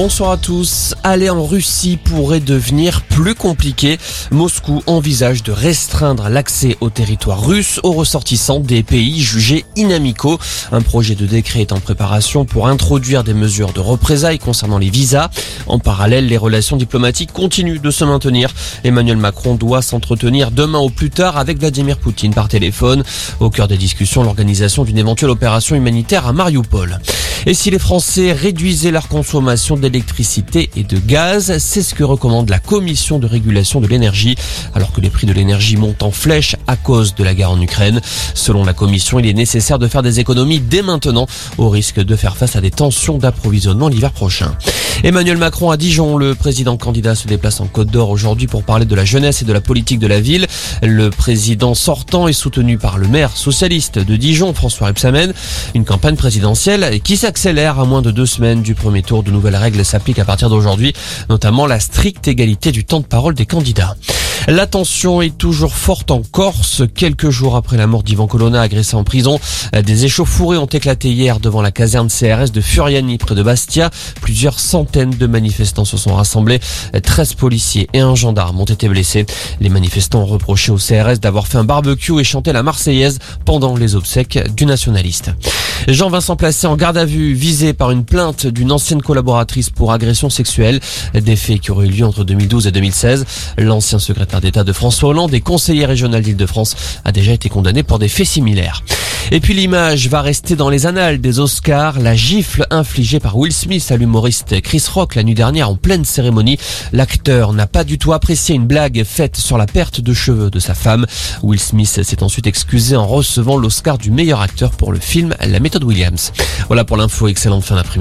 Bonsoir à tous. Aller en Russie pourrait devenir plus compliqué. Moscou envisage de restreindre l'accès au territoire russe aux ressortissants des pays jugés inamicaux. Un projet de décret est en préparation pour introduire des mesures de représailles concernant les visas. En parallèle, les relations diplomatiques continuent de se maintenir. Emmanuel Macron doit s'entretenir demain au plus tard avec Vladimir Poutine par téléphone. Au cœur des discussions, l'organisation d'une éventuelle opération humanitaire à Mariupol. Et si les Français réduisaient leur consommation d'électricité et de gaz, c'est ce que recommande la Commission de régulation de l'énergie, alors que les prix de l'énergie montent en flèche à cause de la guerre en Ukraine. Selon la Commission, il est nécessaire de faire des économies dès maintenant, au risque de faire face à des tensions d'approvisionnement l'hiver prochain. Emmanuel Macron à Dijon, le président candidat se déplace en Côte d'Or aujourd'hui pour parler de la jeunesse et de la politique de la ville. Le président sortant est soutenu par le maire socialiste de Dijon, François Rebsamen. Une campagne présidentielle qui s'accélère à moins de 2 semaines du premier tour. De nouvelles règles s'appliquent à partir d'aujourd'hui, notamment la stricte égalité du temps de parole des candidats. La tension est toujours forte en Corse. Quelques jours après la mort d'Ivan Colonna, agressé en prison, des échauffourées ont éclaté hier devant la caserne CRS de Furiani, près de Bastia. Plusieurs centaines de manifestants se sont rassemblés. 13 policiers et un gendarme ont été blessés. Les manifestants ont reproché au CRS d'avoir fait un barbecue et chanté la Marseillaise pendant les obsèques du nationaliste. Jean-Vincent Placé en garde à vue, visé par une plainte d'une ancienne collaboratrice pour agression sexuelle. Des faits qui auraient eu lieu entre 2012 et 2016. L'ancien secrétaire d'État de François Hollande et conseiller régional d'Île-de-France a déjà été condamné pour des faits similaires. Et puis l'image va rester dans les annales des Oscars. La gifle infligée par Will Smith à l'humoriste Chris Rock la nuit dernière en pleine cérémonie. L'acteur n'a pas du tout apprécié une blague faite sur la perte de cheveux de sa femme. Will Smith s'est ensuite excusé en recevant l'Oscar du meilleur acteur pour le film La Méthode Williams. Voilà pour l'info, excellente fin d'après-midi.